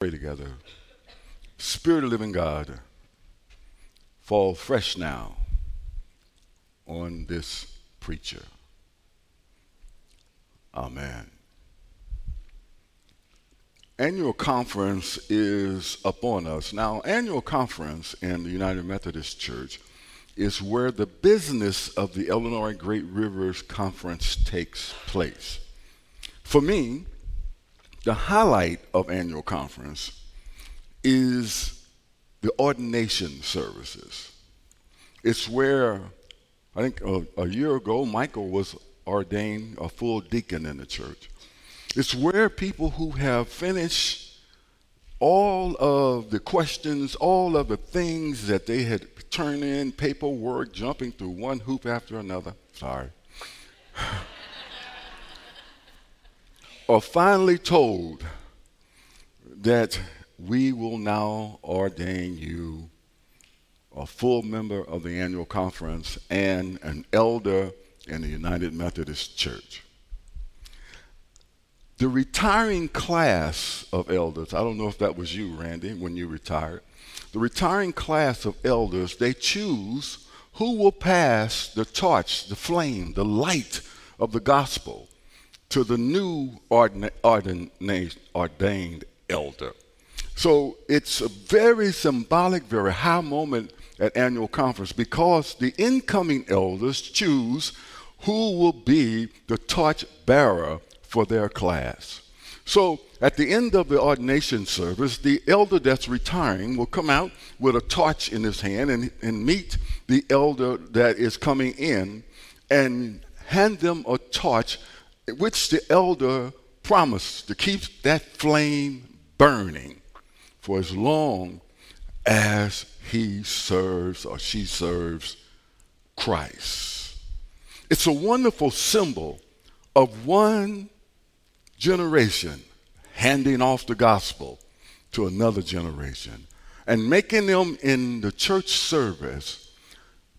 Pray together. Spirit of living God, fall fresh now on this preacher. Amen. Annual conference is upon us. Now, annual conference in the United Methodist Church is where the business of the Illinois Great Rivers Conference takes place. For me, the highlight of annual conference is the ordination services. It's where, I think a year ago, Michael was ordained a full deacon in the church. It's where people who have finished all of the questions, all of the things that they had turned in, paperwork, jumping through one hoop after another, are finally told that we will now ordain you a full member of the annual conference and an elder in the United Methodist Church. The retiring class of elders, I don't know if that was you, Randy, when you retired. The retiring class of elders, they choose who will pass the torch, the flame, the light of the gospel to the new ordained elder. So it's a very symbolic, very high moment at annual conference because the incoming elders choose who will be the torch bearer for their class. So at the end of the ordination service, the elder that's retiring will come out with a torch in his hand and meet the elder that is coming in and hand them a torch which the elder promised to keep that flame burning for as long as he serves or she serves Christ. It's a wonderful symbol of one generation handing off the gospel to another generation and making them in the church service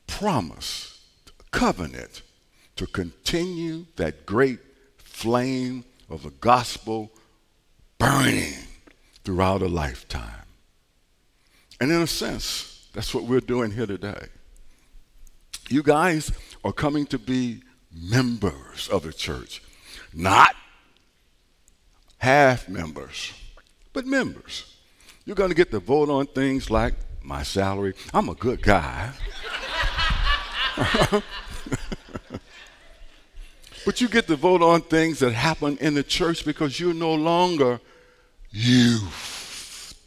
promise, covenant, to continue that great flame of the gospel burning throughout a lifetime. And in a sense, that's what we're doing here today. You guys are coming to be members of the church, not half members, but members. You're going to get to vote on things like my salary. I'm a good guy. But you get to vote on things that happen in the church because you're no longer youth.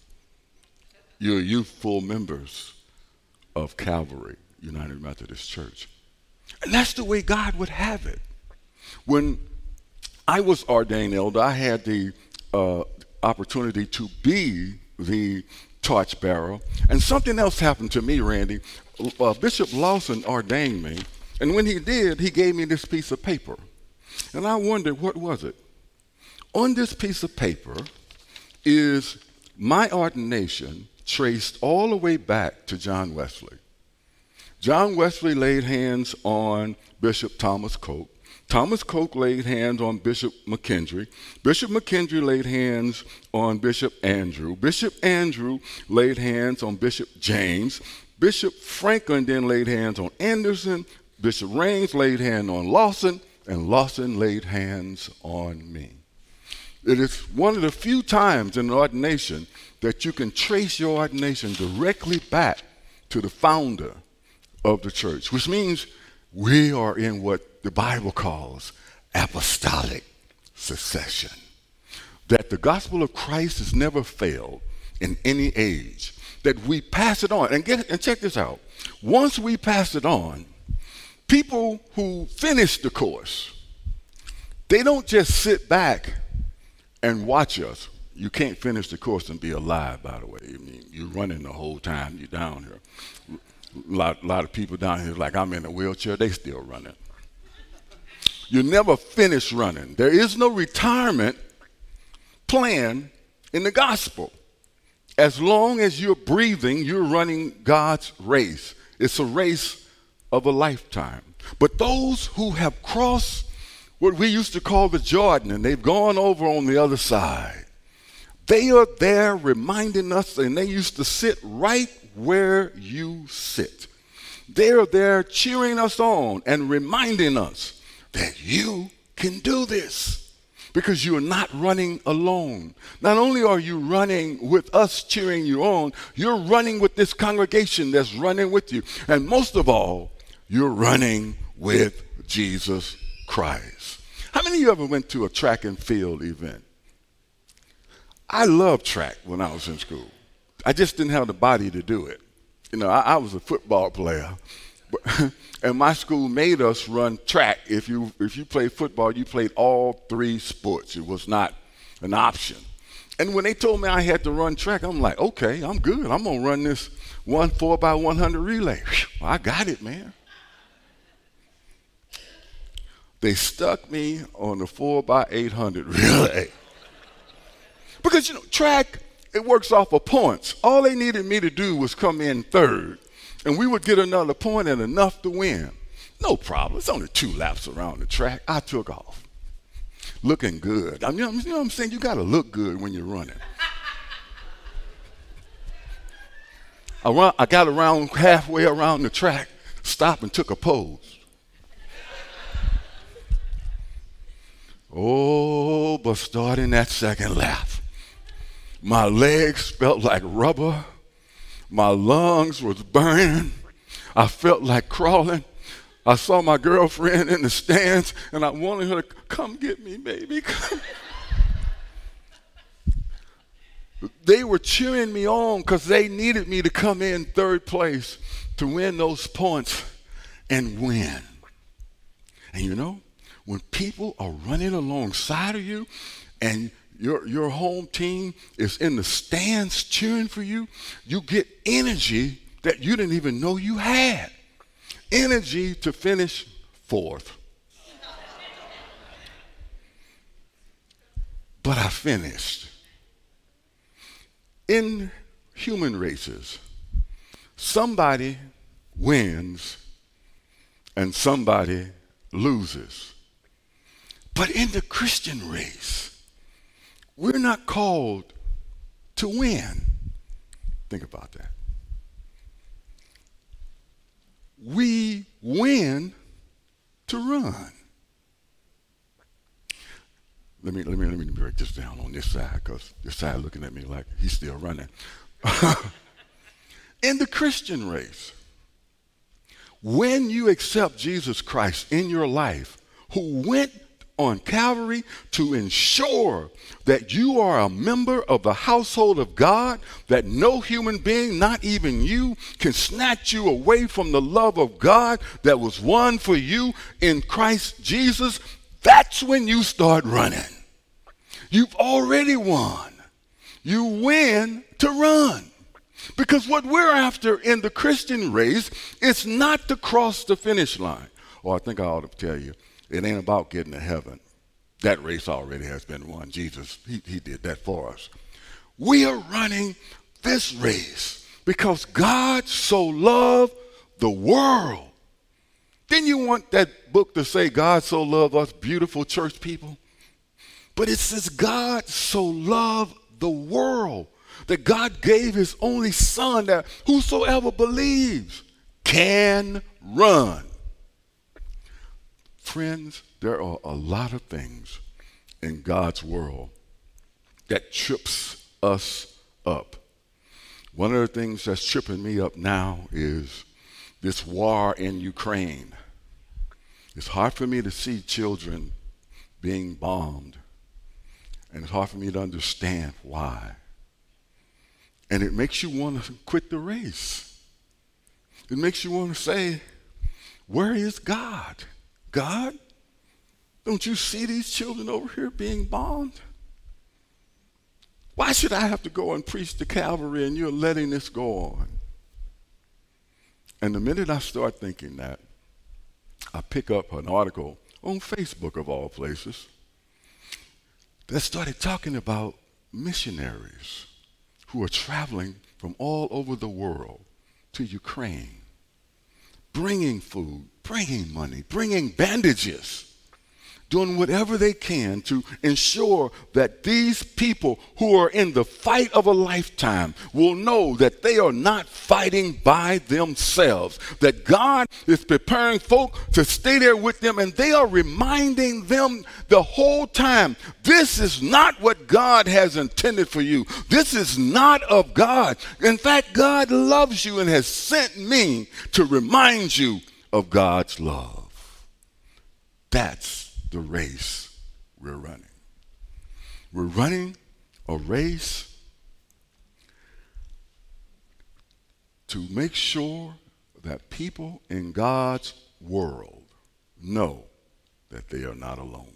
You're youthful members of Calvary United Methodist Church. And that's the way God would have it. When I was ordained elder, I had the opportunity to be the torch bearer. And something else happened to me, Randy. Bishop Lawson ordained me. And when he did, he gave me this piece of paper. And I wondered, what was it? On this piece of paper is my ordination traced all the way back to John Wesley. John Wesley laid hands on Bishop Thomas Coke. Thomas Coke laid hands on Bishop McKendry. Bishop McKendry laid hands on Bishop Andrew. Bishop Andrew laid hands on Bishop James. Bishop Franklin then laid hands on Anderson. Bishop Rains laid hands on Lawson, and Lawson laid hands on me. It is one of the few times in ordination that you can trace your ordination directly back to the founder of the church, which means we are in what the Bible calls apostolic succession, that the gospel of Christ has never failed in any age, that we pass it on. And check this out. Once we pass it on, people who finish the course, they don't just sit back and watch us. You can't finish the course and be alive, by the way. I mean, you're running the whole time you're down here. A lot of people down here like, I'm in a wheelchair, they still running. You never finish running. There is no retirement plan in the gospel. As long as you're breathing, you're running God's race. It's a race of a lifetime. But those who have crossed what we used to call the Jordan, and they've gone over on the other side, They are there reminding us, and they used to sit right where you sit. They are there cheering us on and reminding us that you can do this because you're not running alone. Not only are you running with us cheering you on, you're running with this congregation that's running with you. And most of all, you're running with Jesus Christ. How many of you ever went to a track and field event? I loved track when I was in school. I just didn't have the body to do it. You know, I was a football player, but, and my school made us run track. If you played football, you played all three sports. It was not an option. And when they told me I had to run track, I'm like, okay, I'm good. I'm going to run this 4x100 relay. Whew, I got it, man. They stuck me on the 4x800 relay. Because, you know, track, it works off of points. All they needed me to do was come in third, and we would get another point and enough to win. No problem. It's only 2 laps around the track. I took off, looking good. I mean, you know what I'm saying? You got to look good when you're running. I got around halfway around the track, stopped and took a pose. Oh, but starting that second lap, my legs felt like rubber. My lungs was burning. I felt like crawling. I saw my girlfriend in the stands, and I wanted her to come get me, baby. They were cheering me on because they needed me to come in third place to win those points and win. And you know, when people are running alongside of you and your home team is in the stands cheering for you, you get energy that you didn't even know you had. Energy to finish fourth. But I finished. In human races, somebody wins and somebody loses. But in the Christian race, we're not called to win. Think about that. We win to run. Let me break this down on this side, because this side looking at me like he's still running. In the Christian race, when you accept Jesus Christ in your life, who went on Calvary to ensure that you are a member of the household of God, that no human being, not even you, can snatch you away from the love of God that was won for you in Christ Jesus, that's when you start running. You've already won. You win to run. Because what we're after in the Christian race is not to cross the finish line. Or I think I ought to tell you, it ain't about getting to heaven. That race already has been won. Jesus, he did that for us. We are running this race because God so loved the world. Didn't you want that book to say, God so loved us beautiful church people? But it says, God so loved the world that God gave his only son that whosoever believes can run. Friends, there are a lot of things in God's world that trips us up. One of the things that's tripping me up now is this war in Ukraine. It's hard for me to see children being bombed, and it's hard for me to understand why. And it makes you want to quit the race. It makes you want to say, where is God? God, don't you see these children over here being bombed? Why should I have to go and preach the Calvary and you're letting this go on? And the minute I start thinking that, I pick up an article on Facebook of all places that started talking about missionaries who are traveling from all over the world to Ukraine, bringing food, bringing money, bringing bandages, doing whatever they can to ensure that these people who are in the fight of a lifetime will know that they are not fighting by themselves, that God is preparing folk to stay there with them, and they are reminding them the whole time, this is not what God has intended for you. This is not of God. In fact, God loves you and has sent me to remind you of God's love. That's the race we're running. We're running a race to make sure that people in God's world know that they are not alone.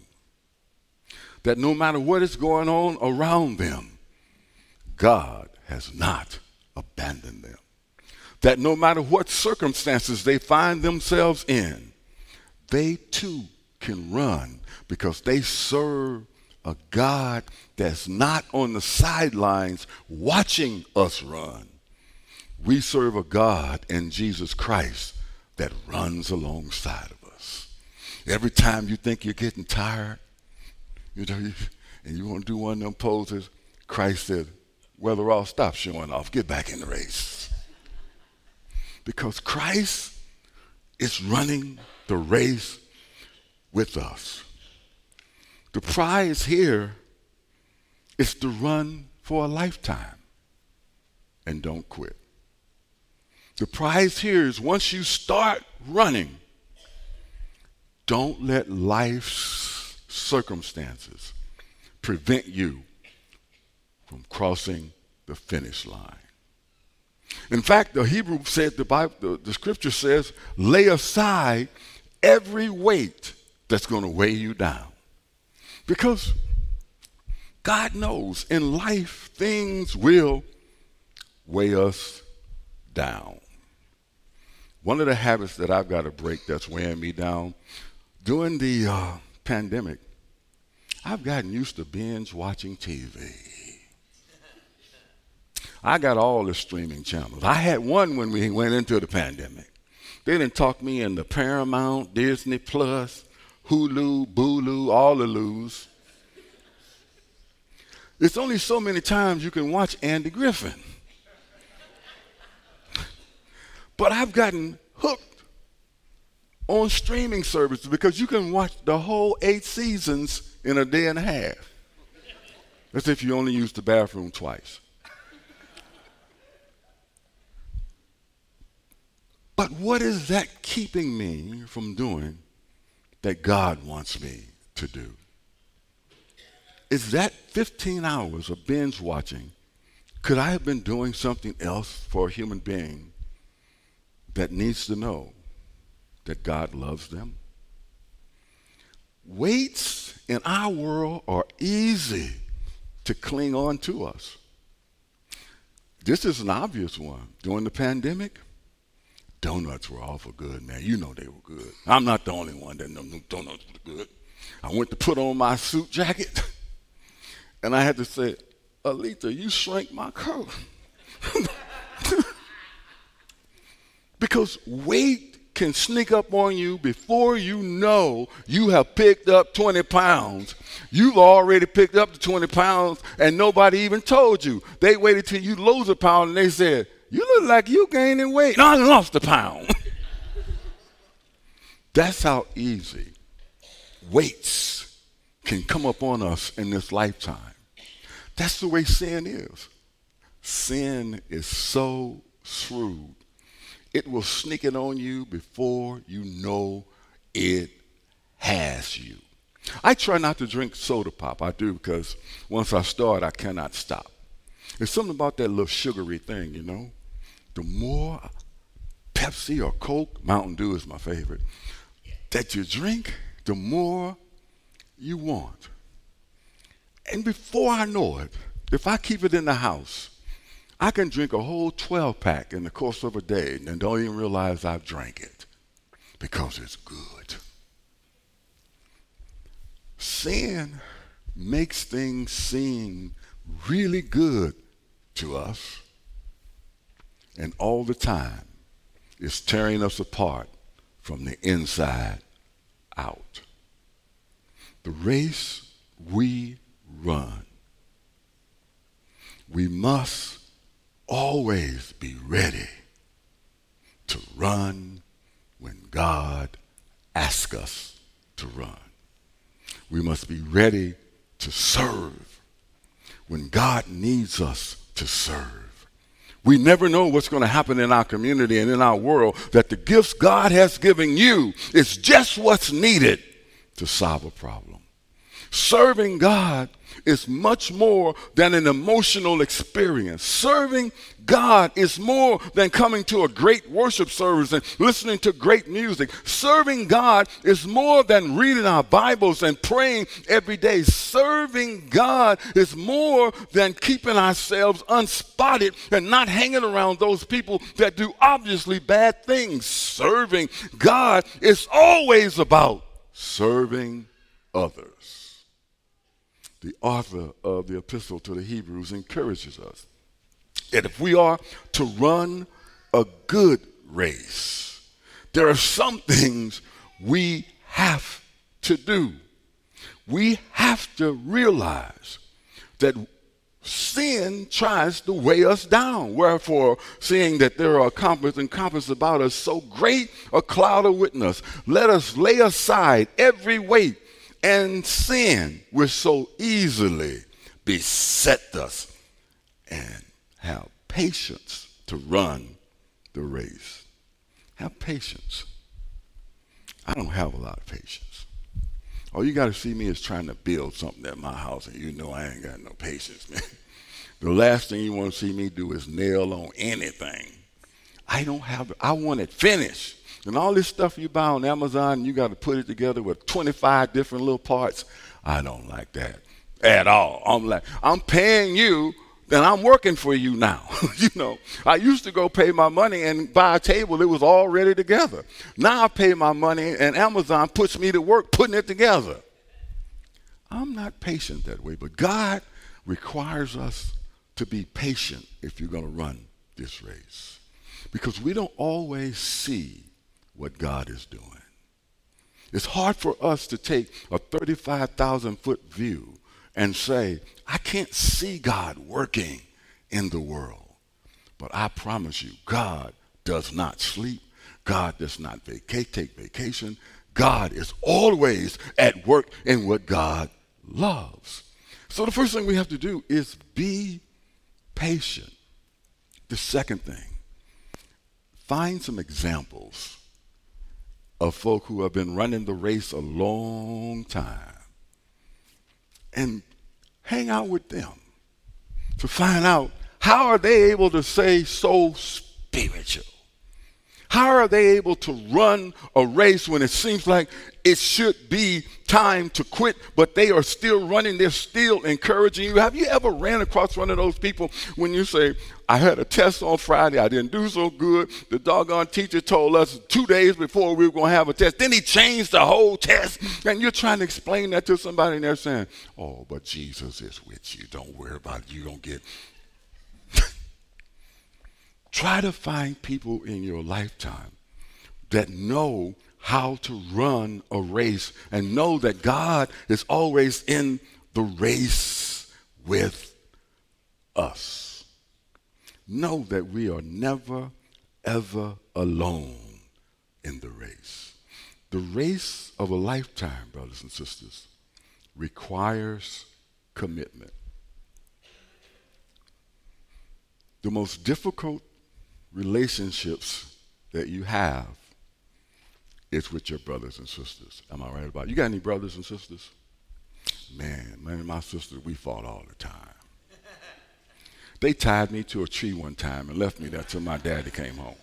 That no matter what is going on around them, God has not abandoned them. That no matter what circumstances they find themselves in, they too can run because they serve a God that's not on the sidelines watching us run. We serve a God in Jesus Christ that runs alongside of us. Every time you think you're getting tired, and you want to do one of them poses, Christ said, "Weather off, stop showing off, get back in the race." Because Christ is running the race with us. The prize here is to run for a lifetime and don't quit. The prize here is once you start running, don't let life's circumstances prevent you from crossing the finish line. In fact, the Hebrew said, the scripture says, lay aside every weight that's going to weigh you down. Because God knows in life things will weigh us down. One of the habits that I've got to break that's weighing me down, during the pandemic, I've gotten used to binge watching TV. I got all the streaming channels. I had one when we went into the pandemic. They didn't talk me into Paramount, Disney Plus, Hulu, Bulu, all the loos. It's only so many times you can watch Andy Griffin. But I've gotten hooked on streaming services because you can watch the whole 8 seasons in a day and a half. That's if you only use the bathroom twice. But what is that keeping me from doing that God wants me to do? Is that 15 hours of binge watching, could I have been doing something else for a human being that needs to know that God loves them? Weights in our world are easy to cling on to us. This is an obvious one. During the pandemic, donuts were awful good, man. You know they were good. I'm not the only one that knew donuts were good. I went to put on my suit jacket, and I had to say, "Alita, you shrank my coat." Because weight can sneak up on you before you know you have picked up 20 pounds. You've already picked up the 20 pounds, and nobody even told you. They waited till you lose a pound, and they said, "You look like you gaining weight." "No, I lost a pound." That's how easy weights can come upon us in this lifetime. That's the way sin is. Sin is so shrewd. It will sneak it on you before you know it has you. I try not to drink soda pop. I do because once I start, I cannot stop. There's something about that little sugary thing, you know. The more Pepsi or Coke, Mountain Dew is my favorite, that you drink, the more you want. And before I know it, if I keep it in the house, I can drink a whole 12-pack in the course of a day and don't even realize I've drank it because it's good. Sin makes things seem really good to us, and all the time it's tearing us apart from the inside out. The race we run, we must always be ready to run when God asks us to run. We must be ready to serve when God needs us to serve. We never know what's going to happen in our community and in our world, that the gifts God has given you is just what's needed to solve a problem. Serving God is much more than an emotional experience. Serving God is more than coming to a great worship service and listening to great music. Serving God is more than reading our Bibles and praying every day. Serving God is more than keeping ourselves unspotted and not hanging around those people that do obviously bad things. Serving God is always about serving others. The author of the Epistle to the Hebrews encourages us that if we are to run a good race, there are some things we have to do. We have to realize that sin tries to weigh us down. Wherefore, seeing that there are encompassed about us so great a cloud of witness, let us lay aside every weight and sin, which so easily beset us, and have patience to run the race. Have patience. I don't have a lot of patience. All you got to see me is trying to build something at my house, and you know I ain't got no patience, man. The last thing you want to see me do is nail on anything. I want it finished. And all this stuff you buy on Amazon, you got to put it together with 25 different little parts. I don't like that at all. I'm like, I'm paying you, then I'm working for you now. You know, I used to go pay my money and buy a table. It was all ready together. Now I pay my money, and Amazon puts me to work putting it together. I'm not patient that way, but God requires us to be patient if you're going to run this race, because we don't always see what God is doing. It's hard for us to take a 35,000-foot view and say, I can't see God working in the world. But I promise you, God does not sleep. God does not take vacation. God is always at work in what God loves. So the first thing we have to do is be patient. The second thing, find some examples of folk who have been running the race a long time, and hang out with them to find out, how are they able to say so spiritual? How are they able to run a race when it seems like it should be time to quit, but they are still running, they're still encouraging you? Have you ever ran across one of those people when you say, I had a test on Friday, I didn't do so good, the doggone teacher told us 2 days before we were going to have a test, then he changed the whole test, and you're trying to explain that to somebody, and they're saying, oh, but Jesus is with you, don't worry about it, you don't get. Try to find people in your lifetime that know how to run a race and know that God is always in the race with us. Know that we are never, ever alone in the race. The race of a lifetime, brothers and sisters, requires commitment. The most difficult relationships that you have is with your brothers and sisters. Am I right about it? You got any brothers and sisters? Man, my sisters, we fought all the time. They tied me to a tree one time and left me there till my daddy came home.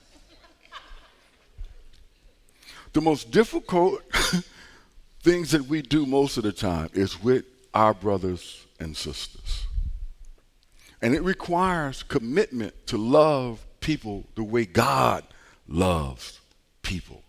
The most difficult things that we do most of the time is with our brothers and sisters. And it requires commitment to love people the way God loves people.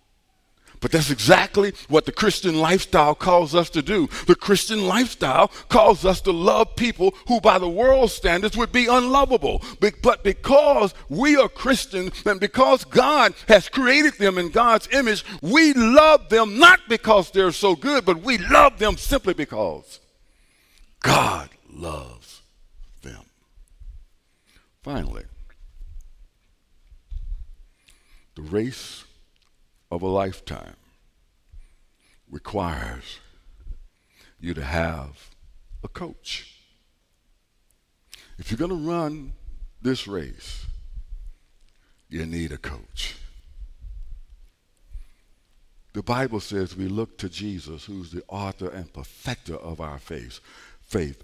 But that's exactly what the Christian lifestyle calls us to do. The Christian lifestyle calls us to love people who by the world's standards would be unlovable. But because we are Christians and because God has created them in God's image, we love them not because they're so good, but we love them simply because God loves them. Finally, the race of a lifetime requires you to have a coach. If you're going to run this race, you need a coach. The Bible says we look to Jesus, who's the author and perfecter of our faith.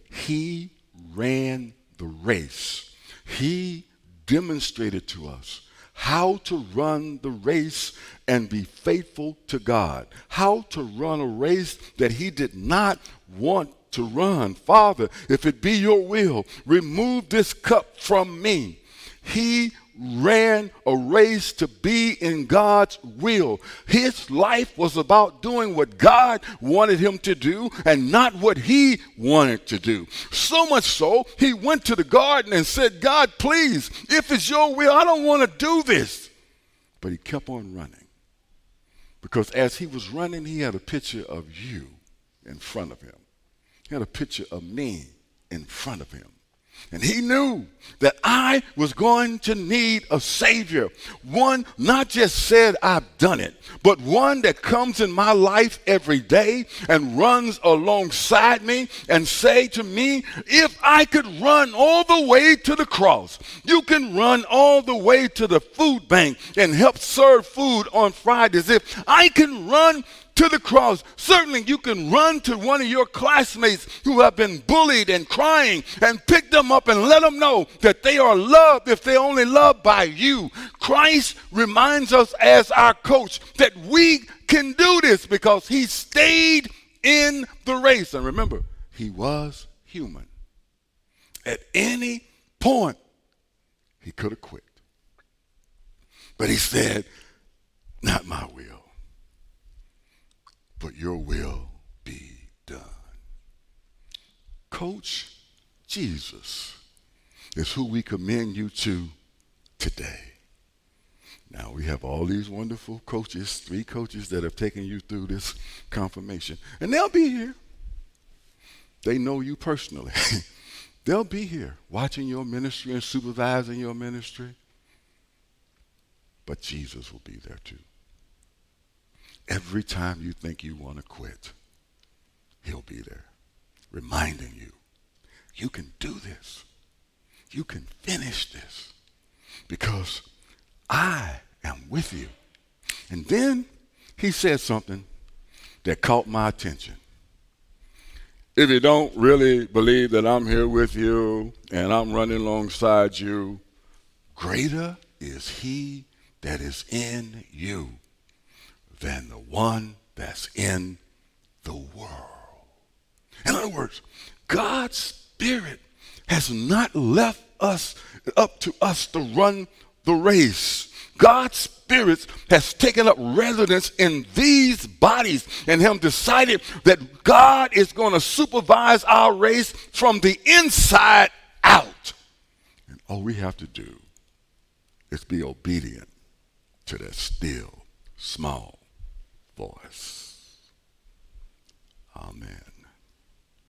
He ran the race. He demonstrated to us how to run the race and be faithful to God. How to run a race that he did not want to run. Father, if it be your will, remove this cup from me. He ran a race to be in God's will. His life was about doing what God wanted him to do and not what he wanted to do. So much so, he went to the garden and said, God, please, if it's your will, I don't want to do this. But he kept on running because as he was running, he had a picture of you in front of him. He had a picture of me in front of him. And he knew that I was going to need a Savior, one not just said I've done it, but one that comes in my life every day and runs alongside me and say to me, if I could run all the way to the cross, you can run all the way to the food bank and help serve food on Fridays. If I can run to the cross, certainly you can run to one of your classmates who have been bullied and crying and pick them up and let them know that they are loved if they're only loved by you. Christ reminds us as our coach that we can do this because he stayed in the race. And remember, he was human. At any point, he could have quit. But he said, not my will, but your will be done. Coach, Jesus is who we commend you to today. Now, we have all these wonderful coaches, 3 coaches that have taken you through this confirmation, and they'll be here. They know you personally. They'll be here watching your ministry and supervising your ministry, but Jesus will be there too. Every time you think you want to quit, he'll be there, reminding you, you can do this. You can finish this because I am with you. And then he said something that caught my attention. If you don't really believe that I'm here with you and I'm running alongside you, greater is he that is in you than the one that's in the world. In other words, God's Spirit has not left us up to us to run the race. God's Spirit has taken up residence in these bodies and have decided that God is going to supervise our race from the inside out. And all we have to do is be obedient to that still, small voice. Amen.